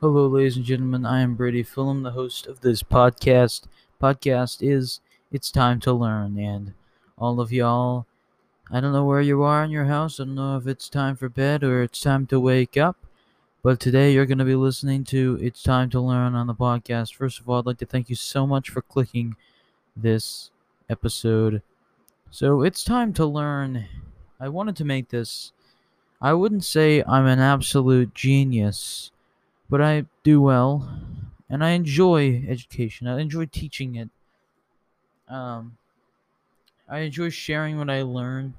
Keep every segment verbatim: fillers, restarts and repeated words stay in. Hello, ladies and gentlemen. I am Brady Fulham, the host of this podcast. Podcast is It's Time to Learn, and all of y'all, I don't know where you are in your house. I don't know if it's time for bed or it's time to wake up, but today you're going to be listening to It's Time to Learn on the podcast. First of all, I'd like to thank you so much for clicking this episode. So, It's Time to Learn. I wanted to make this. I wouldn't say I'm an absolute genius, but I do well, and I enjoy education. I enjoy teaching it. Um, I enjoy sharing what I learn,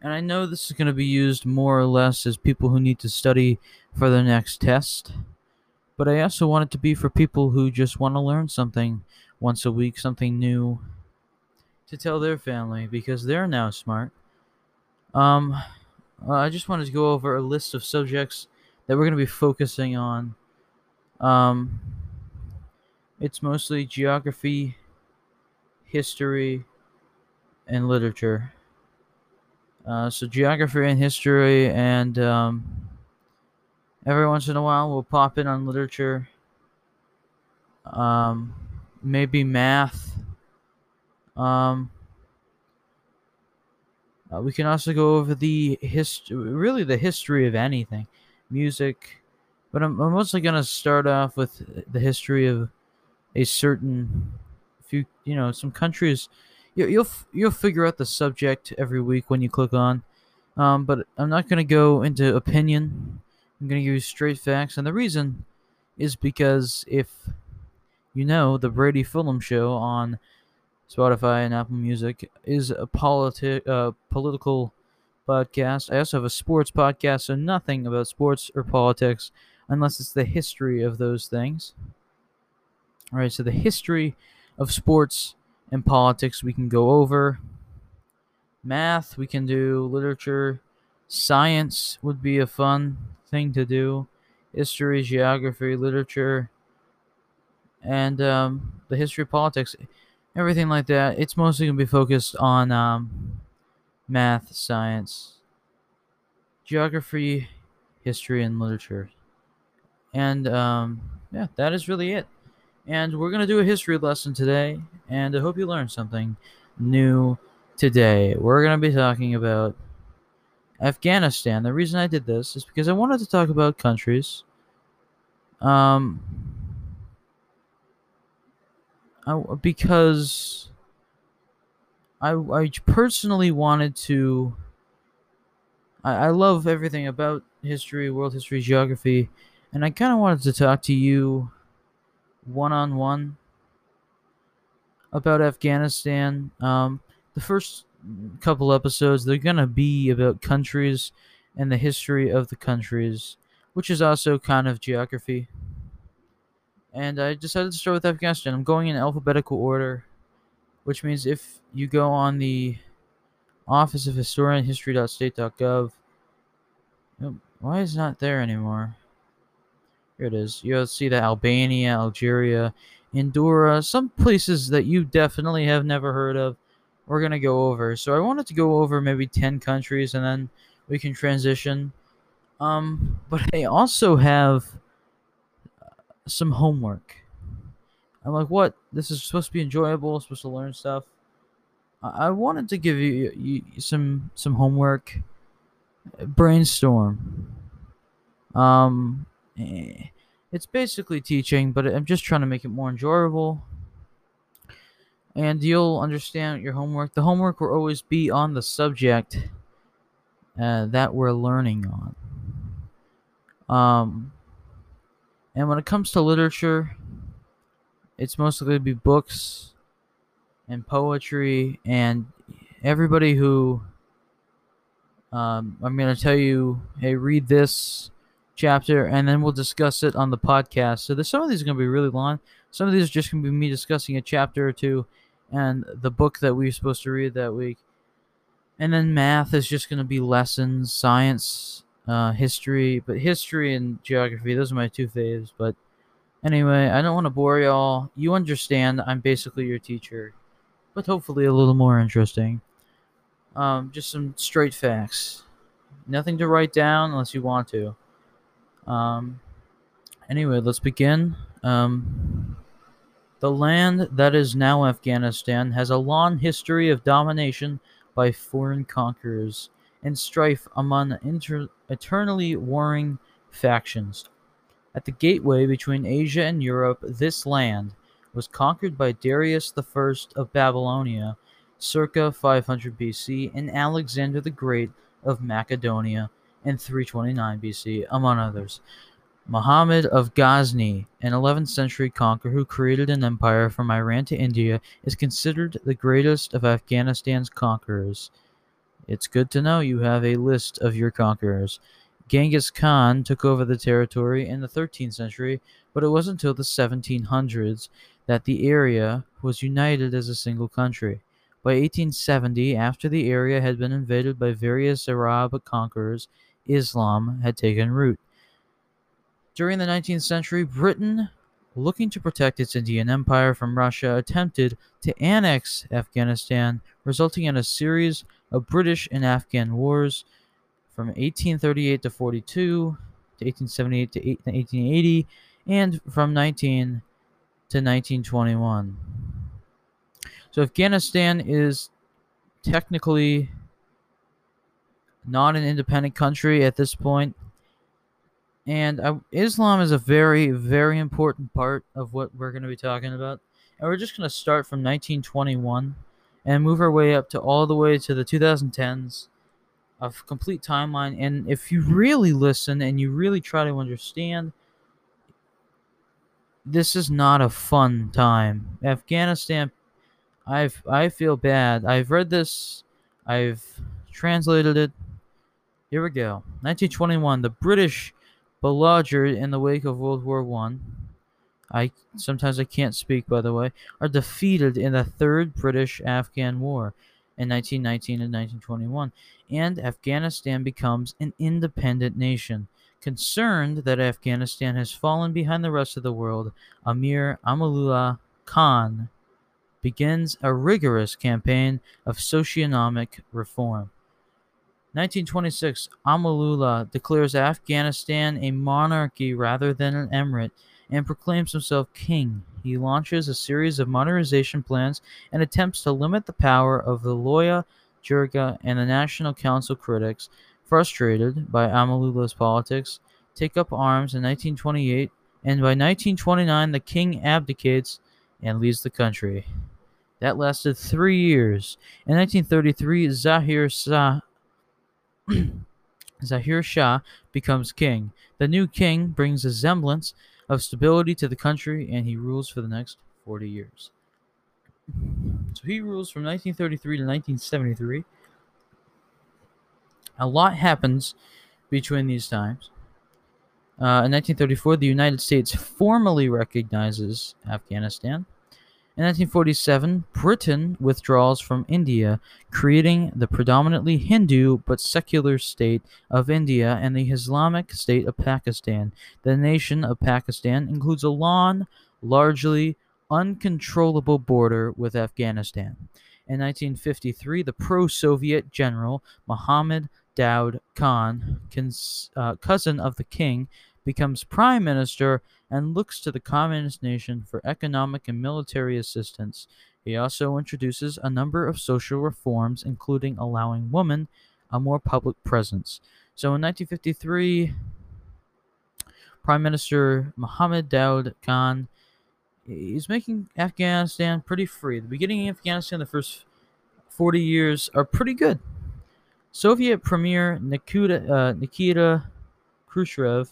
and I know this is going to be used more or less as people who need to study for their next test, but I also want it to be for people who just want to learn something once a week, something new, to tell their family, because they're now smart. Um, I just wanted to go over a list of subjects that we're going to be focusing on. Um, it's mostly geography, history, and literature. Uh, so geography and history, and um, every once in a while we'll pop in on literature. Um, maybe math. Um, uh, we can also go over the hist- really the history of anything. Music, but I'm, I'm mostly going to start off with the history of a certain few, you know, some countries. You, you'll you'll figure out the subject every week when you click on, um, but I'm not going to go into opinion. I'm going to give you straight facts, and the reason is because if you know, the Brady Fulham Show on Spotify and Apple Music is a politi- uh, political podcast. I also have a sports podcast, so nothing about sports or politics unless it's the history of those things. All right, so the history of sports and politics we can go over. Math we can do, literature, science would be a fun thing to do. History, geography, literature, and um, the history of politics, everything like that. It's mostly going to be focused on um, math, science, geography, history, and literature. And, um, yeah, that is really it. And we're going to do a history lesson today, and I hope you learned something new today. We're going to be talking about Afghanistan. The reason I did this is because I wanted to talk about countries. Um, I, because... I, I personally wanted to... I, I love everything about history, world history, geography, and I kind of wanted to talk to you one-on-one about Afghanistan. Um, the first couple episodes, they're going to be about countries and the history of the countries, which is also kind of geography. And I decided to start with Afghanistan. I'm going in alphabetical order, which means if you go on the Office of Historian, History dot state dot gov, why is it not there anymore? Here it is. You'll see that Albania, Algeria, Andorra, some places that you definitely have never heard of, we're going to go over. So I wanted to go over maybe ten countries, and then we can transition. Um, but I also have some homework. I'm like, what? This is supposed to be enjoyable, supposed to learn stuff. I wanted to give you, you some some homework. Brainstorm. Um, it's basically teaching, but I'm just trying to make it more enjoyable. And you'll understand your homework. The homework will always be on the subject uh, that we're learning on. Um, and when it comes to literature, it's mostly going to be books and poetry, and everybody who, um, I'm going to tell you, hey, read this chapter, and then we'll discuss it on the podcast. So there's, some of these are going to be really long. Some of these are just going to be me discussing a chapter or two and the book that we were supposed to read that week. And then math is just going to be lessons, science, uh, history, but history and geography, those are my two faves, but anyway, I don't want to bore y'all. You understand I'm basically your teacher, but hopefully a little more interesting. Um, just some straight facts. Nothing to write down unless you want to. Um, Anyway, let's begin. Um, the land that is now Afghanistan has a long history of domination by foreign conquerors and strife among inter- eternally warring factions. At the gateway between Asia and Europe, this land was conquered by Darius the First of Babylonia, circa five hundred B C, and Alexander the Great of Macedonia in three twenty-nine B C, among others. Muhammad of Ghazni, an eleventh century conqueror who created an empire from Iran to India, is considered the greatest of Afghanistan's conquerors. It's good to know you have a list of your conquerors. Genghis Khan took over the territory in the thirteenth century, but it wasn't until the seventeen hundreds that the area was united as a single country. By eighteen seventy, after the area had been invaded by various Arab conquerors, Islam had taken root. During the nineteenth century, Britain, looking to protect its Indian Empire from Russia, attempted to annex Afghanistan, resulting in a series of British and Afghan wars from eighteen thirty-eight to forty-two, to eighteen seventy-eight to eighteen eighty, and from nineteen to nineteen twenty-one. So Afghanistan is technically not an independent country at this point. And uh, Islam is a very, very important part of what we're going to be talking about. And we're just going to start from nineteen twenty-one and move our way up to all the way to the twenty tens of complete timeline. And if you really listen and you really try to understand, this is not a fun time. Afghanistan, I've I feel bad. I've read this. I've translated it. Here we go. nineteen twenty-one, the British belligerent in the wake of World War One, I sometimes I can't speak, by the way, are defeated in the Third British-Afghan War in nineteen nineteen and nineteen twenty-one, and Afghanistan becomes an independent nation. Concerned that Afghanistan has fallen behind the rest of the world, Amir Amanullah Khan begins a rigorous campaign of socioeconomic reform. nineteen twenty-six, Amanullah declares Afghanistan a monarchy rather than an emirate and proclaims himself king. He launches a series of modernization plans and attempts to limit the power of the Loya Jirga and the National Council critics, frustrated by Amalullah's politics, take up arms in nineteen twenty-eight, and by nineteen twenty-nine the king abdicates and leaves the country. That lasted three years. In nineteen thirty-three, Zahir Shah Zahir Shah becomes king. The new king brings a semblance of stability to the country, and he rules for the next forty years. So he rules from nineteen thirty-three to nineteen seventy-three. A lot happens between these times. Uh, in nineteen thirty-four, the United States formally recognizes Afghanistan. In nineteen forty-seven, Britain withdraws from India, creating the predominantly Hindu but secular state of India and the Islamic state of Pakistan. The nation of Pakistan includes a long, largely uncontrollable border with Afghanistan. In nineteen fifty-three, the pro-Soviet general Muhammad Daud Khan, cons- uh, cousin of the king, becomes prime minister and looks to the communist nation for economic and military assistance. He also introduces a number of social reforms, including allowing women a more public presence. So in nineteen fifty-three, Prime Minister Muhammad Daud Khan is making Afghanistan pretty free. The beginning of Afghanistan, the first forty years, are pretty good. Soviet Premier Nikita, uh, Nikita Khrushchev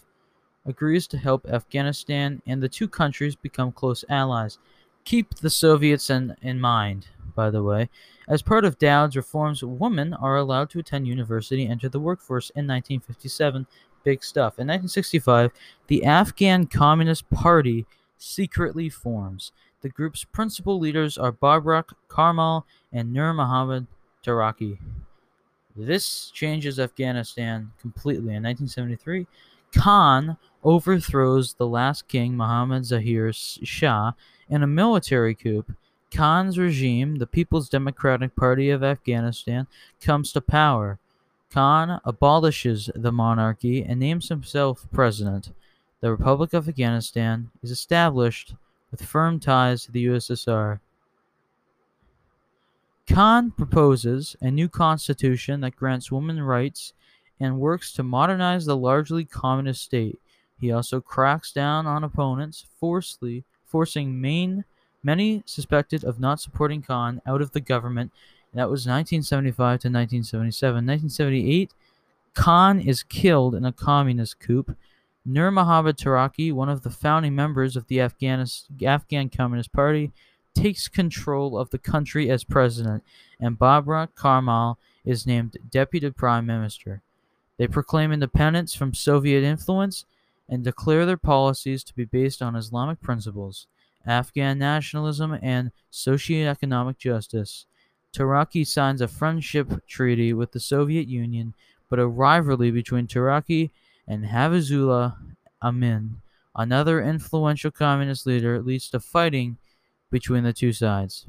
agrees to help Afghanistan, and the two countries become close allies. Keep the Soviets in, in mind, by the way. As part of Daud's reforms, women are allowed to attend university and enter the workforce in nineteen fifty-seven. Big stuff. In nineteen sixty-five, the Afghan Communist Party secretly forms. The group's principal leaders are Babrak Karmal and Nur Muhammad Taraki. This changes Afghanistan completely. In nineteen seventy-three, Khan overthrows the last king, Muhammad Zahir Shah, in a military coup. Khan's regime, the People's Democratic Party of Afghanistan, comes to power. Khan abolishes the monarchy and names himself president. the Republic of Afghanistan is established with firm ties to the U S S R. Khan proposes a new constitution that grants women rights and works to modernize the largely communist state. He also cracks down on opponents, forcefully forcing main, many suspected of not supporting Khan out of the government. That was nineteen seventy-five to nineteen seventy-seven. nineteen seventy-eight, Khan is killed in a communist coup. Nur Muhammad Taraki, one of the founding members of the Afghanis, Afghan Communist Party, takes control of the country as president, and Babrak Karmal is named deputy prime minister. They proclaim independence from Soviet influence and declare their policies to be based on Islamic principles, Afghan nationalism, and socioeconomic justice. Taraki signs a friendship treaty with the Soviet Union, but a rivalry between Taraki and Hafizullah Amin, another influential communist leader, leads to fighting between the two sides.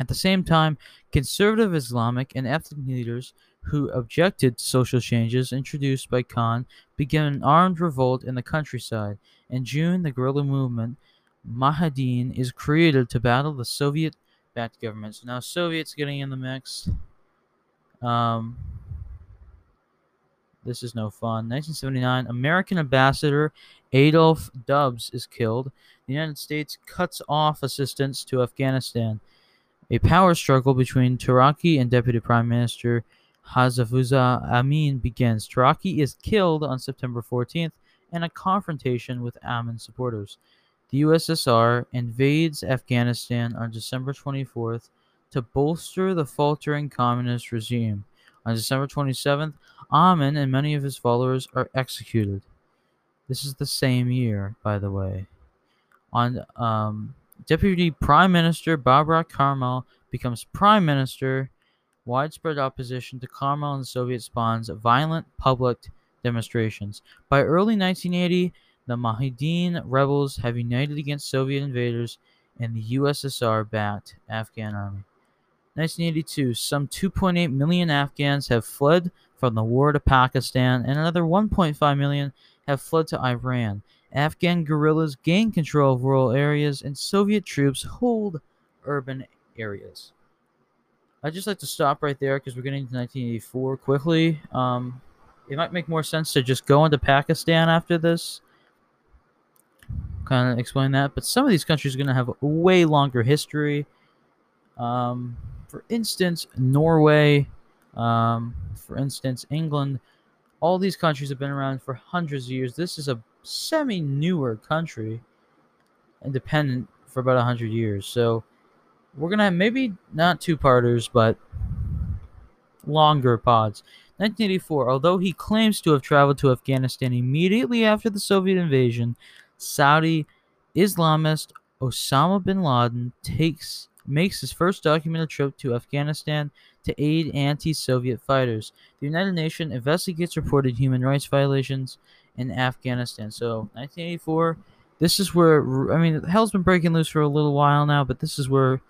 At the same time, conservative Islamic and ethnic leaders who objected to social changes introduced by Khan began an armed revolt in the countryside. In June, the guerrilla movement Mujahideen is created to battle the Soviet-backed government. So now Soviets getting in the mix. Um, this is no fun. nineteen seventy-nine, American ambassador Adolf Dubs is killed. The United States cuts off assistance to Afghanistan. A power struggle between Taraki and Deputy Prime Minister Hafizullah Amin begins. Taraki is killed on September fourteenth in a confrontation with Amin supporters. The U S S R invades Afghanistan on December twenty-fourth to bolster the faltering communist regime. On December twenty-seventh, Amin and many of his followers are executed. This is the same year, by the way. On um, Deputy Prime Minister Babrak Karmal becomes Prime Minister. Widespread opposition to Karmal and the Soviet spawns violent public demonstrations. By early nineteen eighty, the Mujahideen rebels have united against Soviet invaders and the U S S R-backed Afghan army. nineteen eighty-two, some two point eight million Afghans have fled from the war to Pakistan, and another one point five million have fled to Iran. Afghan guerrillas gain control of rural areas, and Soviet troops hold urban areas. I'd just like to stop right there because we're getting into nineteen eighty-four quickly. Um, it might make more sense to just go into Pakistan after this. Kind of explain that. But some of these countries are going to have a way longer history. Um, for instance, Norway. Um, for instance, England. All these countries have been around for hundreds of years. This is a semi-newer country, independent for about one hundred years. So we're going to have maybe not two-parters, but longer pods. nineteen eighty-four, although he claims to have traveled to Afghanistan immediately after the Soviet invasion, Saudi Islamist Osama bin Laden takes makes his first documented trip to Afghanistan to aid anti-Soviet fighters. The United Nations investigates reported human rights violations in Afghanistan. So, nineteen eighty-four, this is where, I mean, hell's been breaking loose for a little while now, but this is where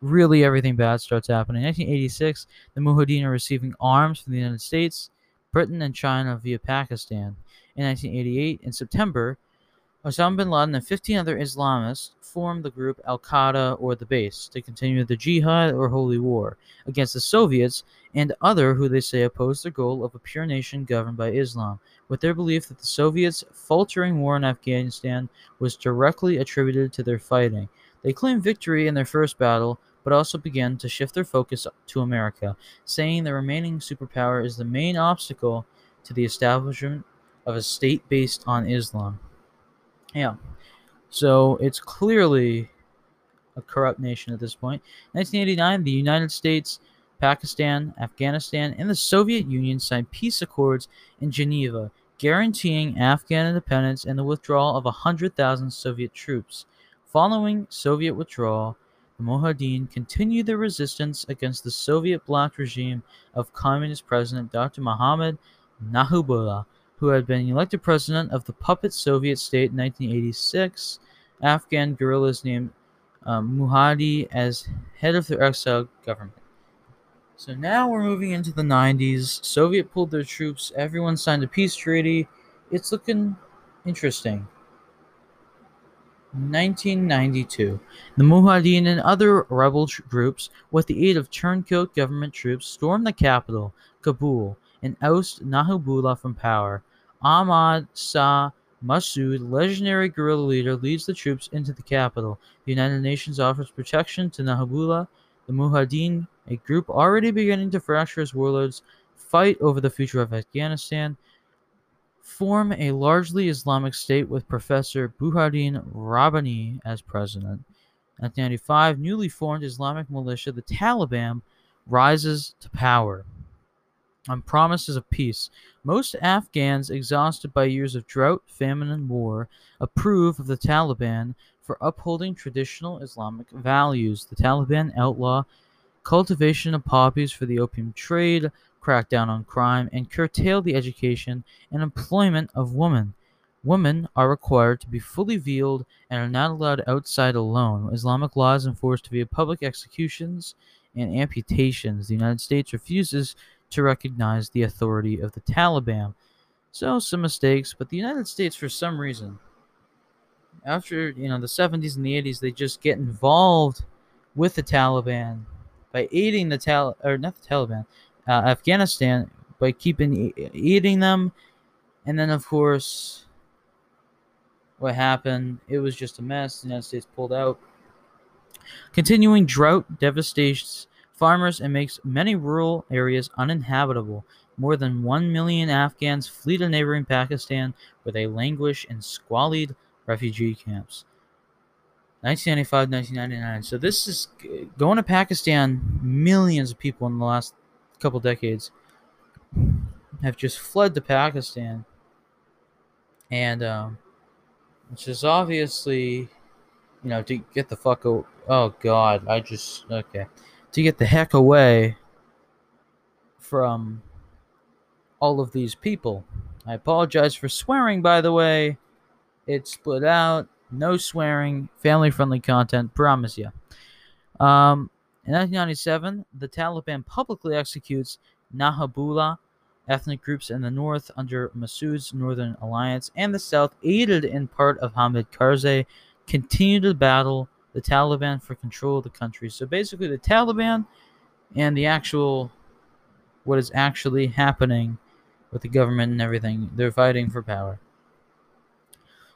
really everything bad starts happening. nineteen eighty-six, the Mujahideen are receiving arms from the United States, Britain, and China via Pakistan. In nineteen eighty-eight, in September, Osama bin Laden and fifteen other Islamists formed the group Al-Qaeda, or the Base, to continue the Jihad, or Holy War, against the Soviets and other who they say oppose their goal of a pure nation governed by Islam, with their belief that the Soviets' faltering war in Afghanistan was directly attributed to their fighting. They claimed victory in their first battle, but also began to shift their focus to America, saying the remaining superpower is the main obstacle to the establishment of a state based on Islam. Yeah, so it's clearly a corrupt nation at this point. nineteen eighty-nine, the United States, Pakistan, Afghanistan, and the Soviet Union signed peace accords in Geneva, guaranteeing Afghan independence and the withdrawal of one hundred thousand Soviet troops. Following Soviet withdrawal, the Mujahideen continued their resistance against the Soviet-blocked regime of Communist President Doctor Mohammed Najibullah, who had been elected president of the puppet Soviet state in nineteen eighty-six. Afghan guerrillas named um, Mujahideen as head of their exiled government. So now we're moving into the nineties. Soviet pulled their troops. Everyone signed a peace treaty. It's looking Interesting. nineteen ninety-two. The Mujahideen and other rebel tr- groups, with the aid of turncoat government troops, stormed the capital, Kabul, and oust Najibullah from power. Ahmad Shah Massoud, legendary guerrilla leader, leads the troops into the capital. The United Nations offers protection to Najibullah. The Mujahideen, a group already beginning to fracture as warlords, fight over the future of Afghanistan, form a largely Islamic state with Professor Burhanuddin Rabbani as president. In nineteen ninety-five, newly formed Islamic militia, the Taliban, rises to power on promises of peace. Most Afghans, exhausted by years of drought, famine, and war, approve of the Taliban for upholding traditional Islamic values. The Taliban outlaw cultivation of poppies for the opium trade, crack down on crime, and curtail the education and employment of women. Women are required to be fully veiled and are not allowed outside alone. Islamic law is enforced via public executions and amputations. The United States refuses to recognize the authority of the Taliban. So, some mistakes, but the United States, for some reason, after, you know, the seventies and the eighties, they just get involved with the Taliban by aiding the Tal or not the Taliban, uh, Afghanistan, by keeping aiding them, and then of course, what happened? It was just a mess. The United States pulled out. Continuing drought devastates farmers and makes many rural areas uninhabitable. More than one million Afghans flee to neighboring Pakistan, where they languish in squalid refugee camps. nineteen ninety-five to nineteen ninety-nine. So this is going to Pakistan. Millions of people in the last couple decades have just fled to Pakistan. And, um, which is obviously, you know, to get the fuck o- Oh, God. I just... Okay. To get the heck away from all of these people. I apologize for swearing, by the way. It's split out. No swearing. Family-friendly content. Promise you. Um, in nineteen ninety-seven, the Taliban publicly executes Najibullah. Ethnic groups in the north under Massoud's Northern Alliance and the south, aided in part of Hamid Karzai, continue to battle the Taliban for control of the country. So basically the Taliban and the actual, what is actually happening with the government and everything, they're fighting for power.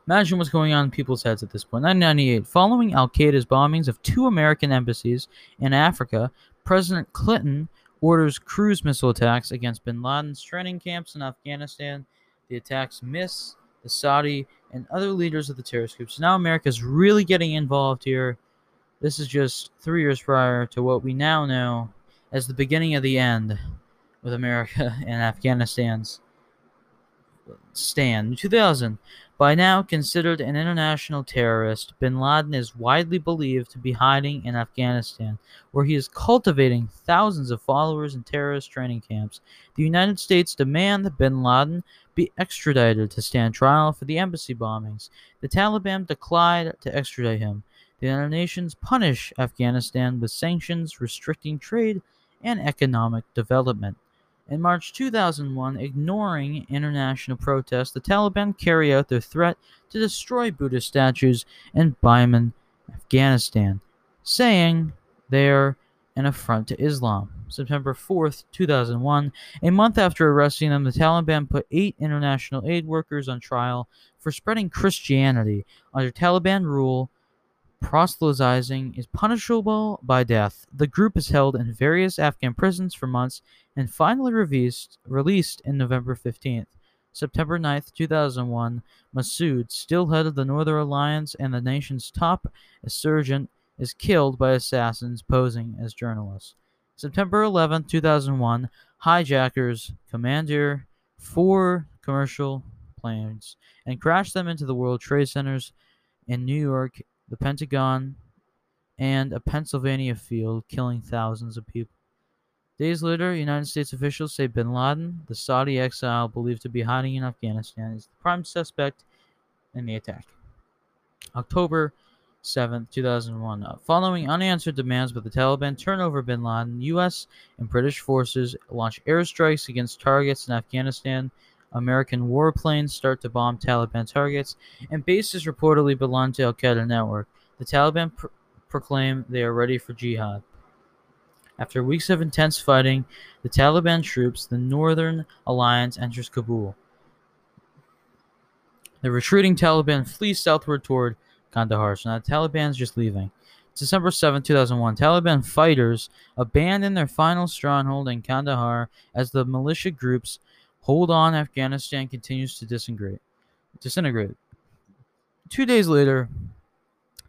Imagine what's going on in people's heads at this point. nineteen ninety-eight, following Al-Qaeda's bombings of two American embassies in Africa, President Clinton orders cruise missile attacks against bin Laden's training camps in Afghanistan. The attacks miss the Saudi and other leaders of the terrorist groups. Now America's really getting involved here. This is just three years prior to what we now know as the beginning of the end with America and Afghanistan's stand. In two thousand, by now considered an international terrorist, bin Laden is widely believed to be hiding in Afghanistan, where he is cultivating thousands of followers in terrorist training camps. The United States demand that bin Laden be extradited to stand trial for the embassy bombings. The Taliban declined to extradite him. The United Nations punish Afghanistan with sanctions restricting trade and economic development. In March two thousand one, ignoring international protests, the Taliban carry out their threat to destroy Buddhist statues in Biman, Afghanistan, saying they're an affront to Islam. September fourth, two thousand one, a month after arresting them, the Taliban put eight international aid workers on trial for spreading Christianity. Under Taliban rule, proselytizing is punishable by death. The group is held in various Afghan prisons for months and finally released, released in November fifteenth. September ninth, two thousand one, Massoud, still head of the Northern Alliance and the nation's top insurgent, is killed by assassins posing as journalists. September eleventh, two thousand one, hijackers commandeer four commercial planes and crash them into the World Trade Centers in New York, the Pentagon, and a Pennsylvania field, killing thousands of people. Days later, United States officials say bin Laden, the Saudi exile believed to be hiding in Afghanistan, is the prime suspect in the attack. October seventh, two thousand one. Uh, following unanswered demands by the Taliban, turn over bin Laden, U S and British forces launch airstrikes against targets in Afghanistan. American warplanes start to bomb Taliban targets, and bases reportedly belong to Al-Qaeda network. The Taliban pr- proclaim they are ready for jihad. After weeks of intense fighting, the Taliban troops, the Northern Alliance, enters Kabul. The retreating Taliban flees southward toward Kandahar. So now the Taliban's just leaving. December seventh, two thousand one, Taliban fighters abandon their final stronghold in Kandahar as the militia groups hold on. Afghanistan continues to disintegrate. disintegrate. Two days later,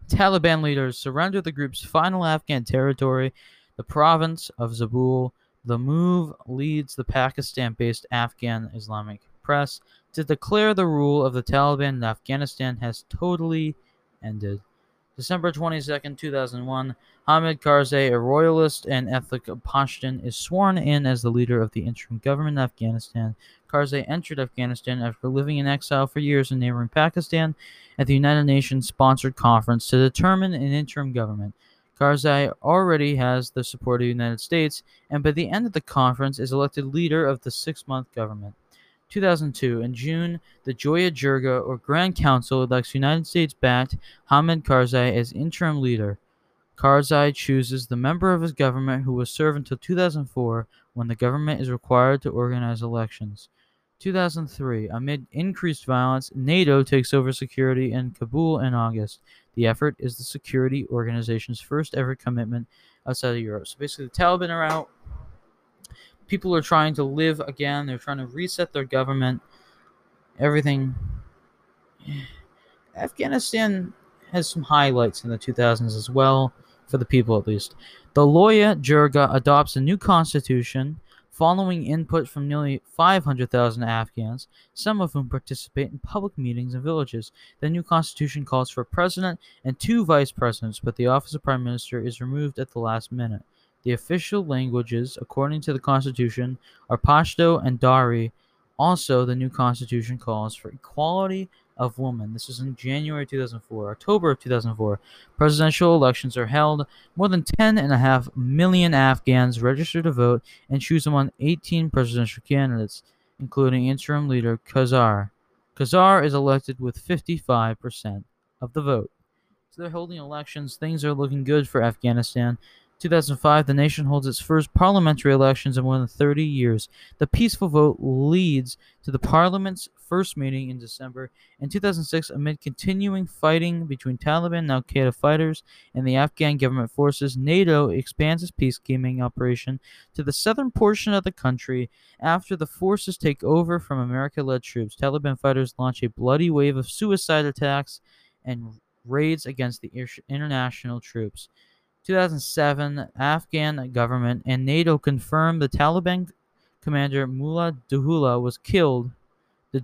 Taliban leaders surrender the group's final Afghan territory, the province of Zabul. The move leads the Pakistan-based Afghan Islamic Press to declare the rule of the Taliban in Afghanistan has totally ended. December twenty-second, two thousand one, Hamid Karzai, a royalist and ethnic Pashtun, is sworn in as the leader of the interim government in Afghanistan. Karzai entered Afghanistan after living in exile for years in neighboring Pakistan at the United Nations-sponsored conference to determine an interim government. Karzai already has the support of the United States, and by the end of the conference is elected leader of the six-month government. two thousand two, in June, the Loya Jirga, or Grand Council, elects United States-backed Hamid Karzai as interim leader. Karzai chooses the member of his government who will serve until two thousand four, when the government is required to organize elections. two thousand three, amid increased violence, NATO takes over security in Kabul in August. The effort is the security organization's first ever commitment outside of Europe. So basically, the Taliban are out. People are trying to live again. They're trying to reset their government. Everything. Afghanistan has some highlights in the two thousands as well, for the people at least. The Loya Jirga adopts a new constitution following input from nearly five hundred thousand Afghans, some of whom participate in public meetings in villages. The new constitution calls for a president and two vice presidents, but the office of prime minister is removed at the last minute. The official languages, according to the Constitution, are Pashto and Dari. Also, the new Constitution calls for equality of women. This is in January two thousand four. October two thousand four, presidential elections are held. More than ten point five million Afghans register to vote and choose among eighteen presidential candidates, including interim leader Karzai. Karzai is elected with fifty-five percent of the vote. So they're holding elections. Things are looking good for Afghanistan. two thousand five, the nation holds its first parliamentary elections in more than thirty years. The peaceful vote leads to the parliament's first meeting in December. In two thousand six, amid continuing fighting between Taliban and Al-Qaeda fighters and the Afghan government forces, NATO expands its peacekeeping operation to the southern portion of the country. After the forces take over from America-led troops, Taliban fighters launch a bloody wave of suicide attacks and raids against the international troops. two thousand seven, Afghan government and NATO confirmed the Taliban commander Mullah Dullah was killed.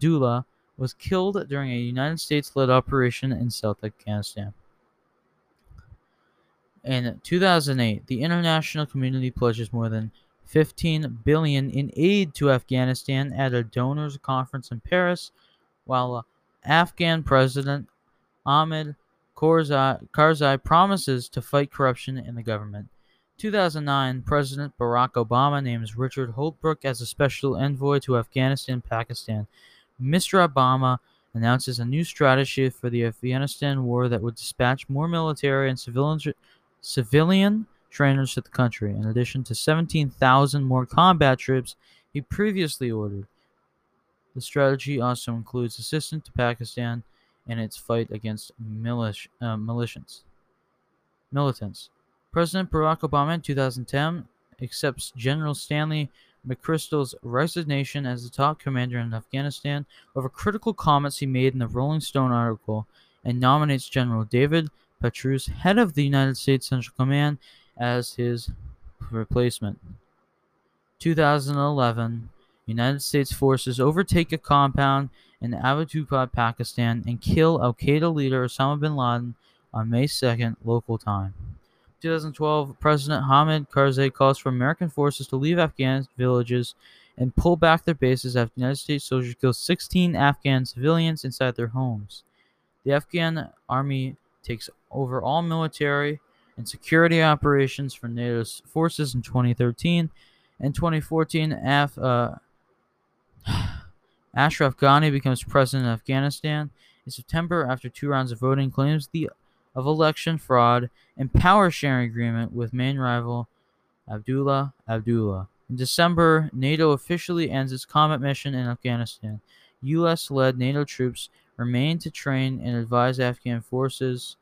Dullah was killed during a United States-led operation in South Afghanistan. In two thousand eight, the international community pledges more than fifteen billion dollars in aid to Afghanistan at a donors conference in Paris, while Afghan President Ahmad Karzai, Karzai promises to fight corruption in the government. two thousand nine, President Barack Obama names Richard Holbrooke as a special envoy to Afghanistan and Pakistan. Mister Obama announces a new strategy for the Afghanistan war that would dispatch more military and civilian, civilian trainers to the country, in addition to seventeen thousand more combat troops he previously ordered. The strategy also includes assistance to Pakistan in its fight against militia, uh, militants. militants. President Barack Obama in two thousand ten accepts General Stanley McChrystal's resignation as the top commander in Afghanistan over critical comments he made in the Rolling Stone article, and nominates General David Petraeus, head of the United States Central Command, as his replacement. two thousand eleven, United States forces overtake a compound in Abbottabad, Pakistan, and kill Al-Qaeda leader Osama bin Laden on May second, local time. two thousand twelve, President Hamid Karzai calls for American forces to leave Afghan villages and pull back their bases after United States soldiers kill sixteen Afghan civilians inside their homes. The Afghan army takes over all military and security operations for NATO forces in twenty thirteen. In twenty fourteen, Af... Uh, Ashraf Ghani becomes president of Afghanistan in September after two rounds of voting claims the, of election fraud and power-sharing agreement with main rival Abdullah Abdullah. In December, NATO officially ends its combat mission in Afghanistan. U S-led NATO troops remain to train and advise Afghan forces.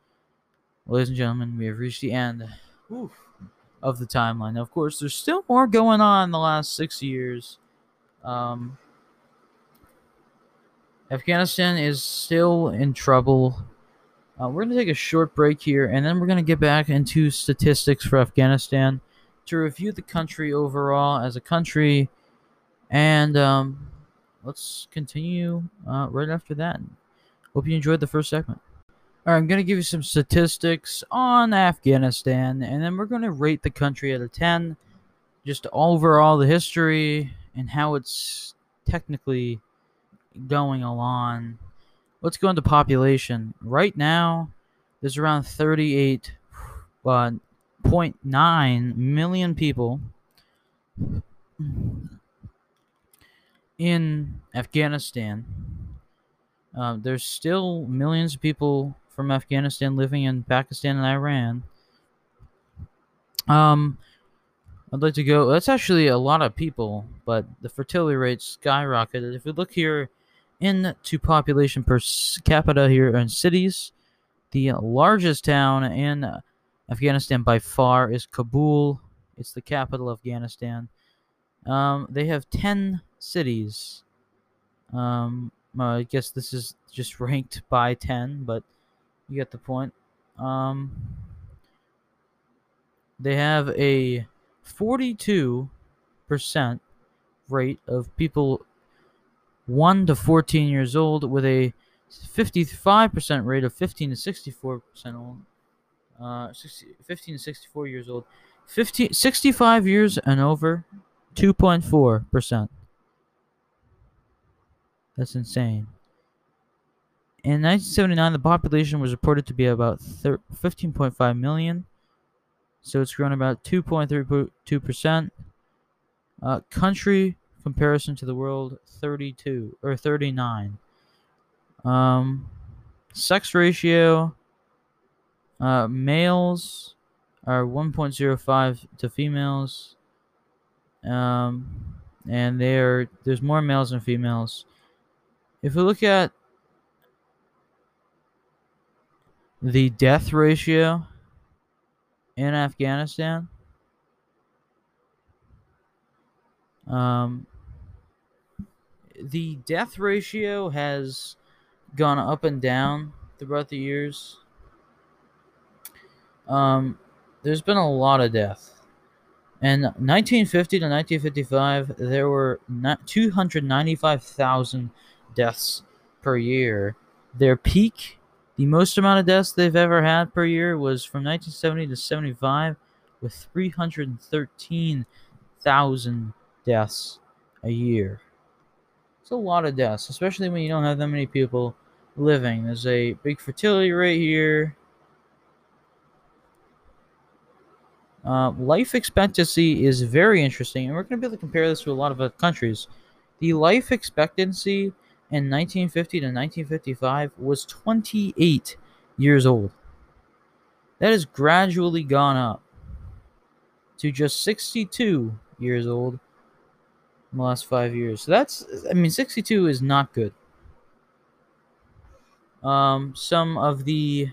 Ladies and gentlemen, we have reached the end Oof. of the timeline. Now, of course, there's still more going on in the last six years. Um, Afghanistan is still in trouble. Uh, we're going to take a short break here, and then we're going to get back into statistics for Afghanistan to review the country overall as a country. And um, let's continue uh, right after that. Hope you enjoyed the first segment. All right, I'm going to give you some statistics on Afghanistan, and then we're going to rate the country out of ten, just overall the history and how it's technically going along. Let's go into population. Right now, there's around thirty-eight point nine million people in Afghanistan. Uh, there's still millions of people from Afghanistan living in Pakistan and Iran. Um, I'd like to go... That's actually a lot of people, but the fertility rate skyrocketed. If we look here into population per capita here in cities, the largest town in Afghanistan by far is Kabul. It's the capital of Afghanistan. Um, they have ten cities. Um... I guess this is just ranked by ten, but you get the point. Um, they have a forty-two percent rate of people one to fourteen years old, with a fifty-five percent rate of fifteen to sixty-four percent old. Uh, sixty, fifteen to sixty-four years old. fifty, sixty-five years and over, two point four percent. That's insane. In nineteen seventy-nine, the population was reported to be about fifteen point five million. So it's grown about two point three two percent. Uh, country comparison to the world, thirty-two or thirty-nine. Um, sex ratio, uh, males are one point zero five to females. Um, and they are, there's more males than females. If we look at the death ratio in Afghanistan, um, the death ratio has gone up and down throughout the years. Um, there's been a lot of death. In nineteen fifty to nineteen fifty-five, there were two hundred ninety-five thousand deaths per year. Their peak, the most amount of deaths they've ever had per year, was from nineteen seventy to seventy-five, with three hundred thirteen thousand deaths a year. It's a lot of deaths, especially when you don't have that many people living. There's a big fertility rate here. Uh, life expectancy is very interesting, and we're going to be able to compare this to a lot of other countries. The life expectancy in nineteen fifty to nineteen fifty-five was twenty-eight years old. That has gradually gone up to just sixty-two years old in the last five years. So that's, I mean, sixty-two is not good. Um, some of the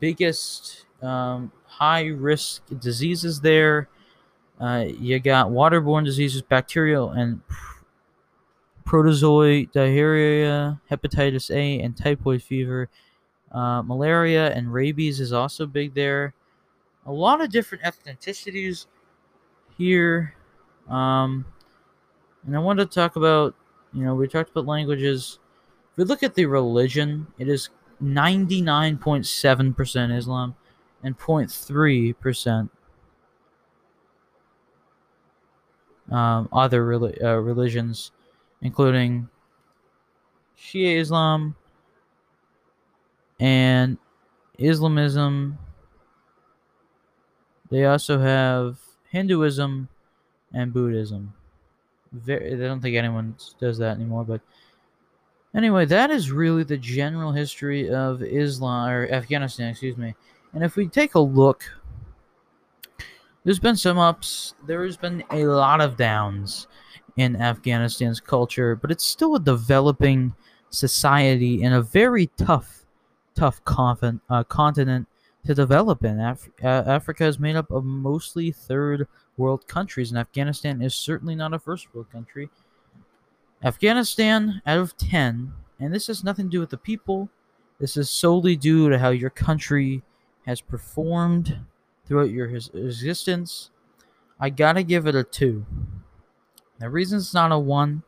biggest um, high-risk diseases there, uh, you got waterborne diseases, bacterial and protozoid diarrhea, hepatitis A, and typhoid fever. Uh, malaria and rabies is also big there. A lot of different ethnicities here. Um, and I wanted to talk about, you know, we talked about languages. If we look at the religion, it is ninety-nine point seven percent Islam and zero point three percent um, other reli- uh, religions, including Shia Islam and Islamism. They also have Hinduism and Buddhism. very, I don't think anyone does that anymore. But anyway, that is really the general history of Islam or Afghanistan, excuse me. And if we take a look, there's been some ups. There has been a lot of downs in Afghanistan's culture, but it's still a developing society and a very tough, tough conf- uh, continent to develop in. Af- uh, Africa is made up of mostly third world countries, and Afghanistan is certainly not a first world country. Afghanistan, out of ten, and this has nothing to do with the people, this is solely due to how your country has performed throughout your his- existence, I gotta give it a two. The reason it's not a one,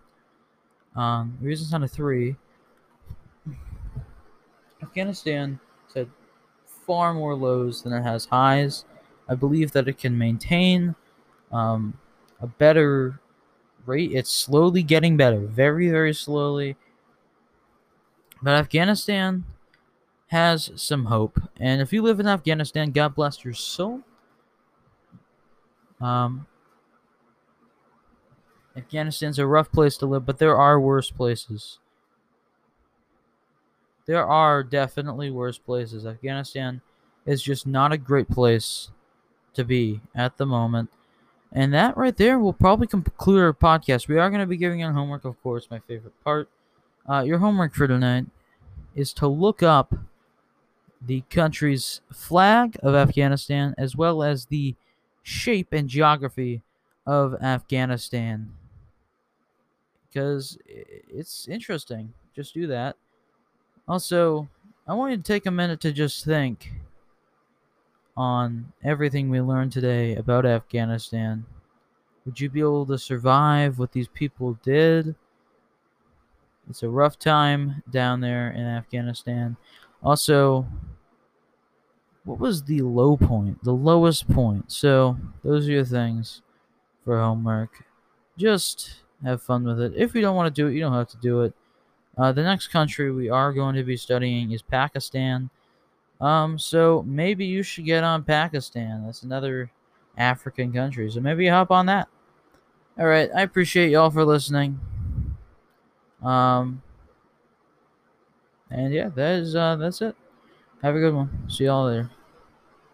um, the reason it's not a three, Afghanistan has had far more lows than it has highs. I believe that it can maintain um, a better rate. It's slowly getting better, very, very slowly. But Afghanistan has some hope. And if you live in Afghanistan, God bless your soul. Um... Afghanistan's a rough place to live, but there are worse places. There are definitely worse places. Afghanistan is just not a great place to be at the moment. And that right there will probably conclude our podcast. We are going to be giving out homework, of course, my favorite part. Uh, your homework for tonight is to look up the country's flag of Afghanistan as well as the shape and geography of Afghanistan. Because it's interesting. Just do that. Also, I want you to take a minute to just think on everything we learned today about Afghanistan. Would you be able to survive what these people did? It's a rough time down there in Afghanistan. Also, what was the low point? The lowest point. So, those are your things for homework. Just have fun with it. If you don't want to do it, you don't have to do it. Uh, the next country we are going to be studying is Pakistan. Um, so maybe you should get on Pakistan. That's another African country. So maybe you hop on that. All right. I appreciate y'all for listening. Um, and yeah, that is, uh, that's it. Have a good one. See y'all later.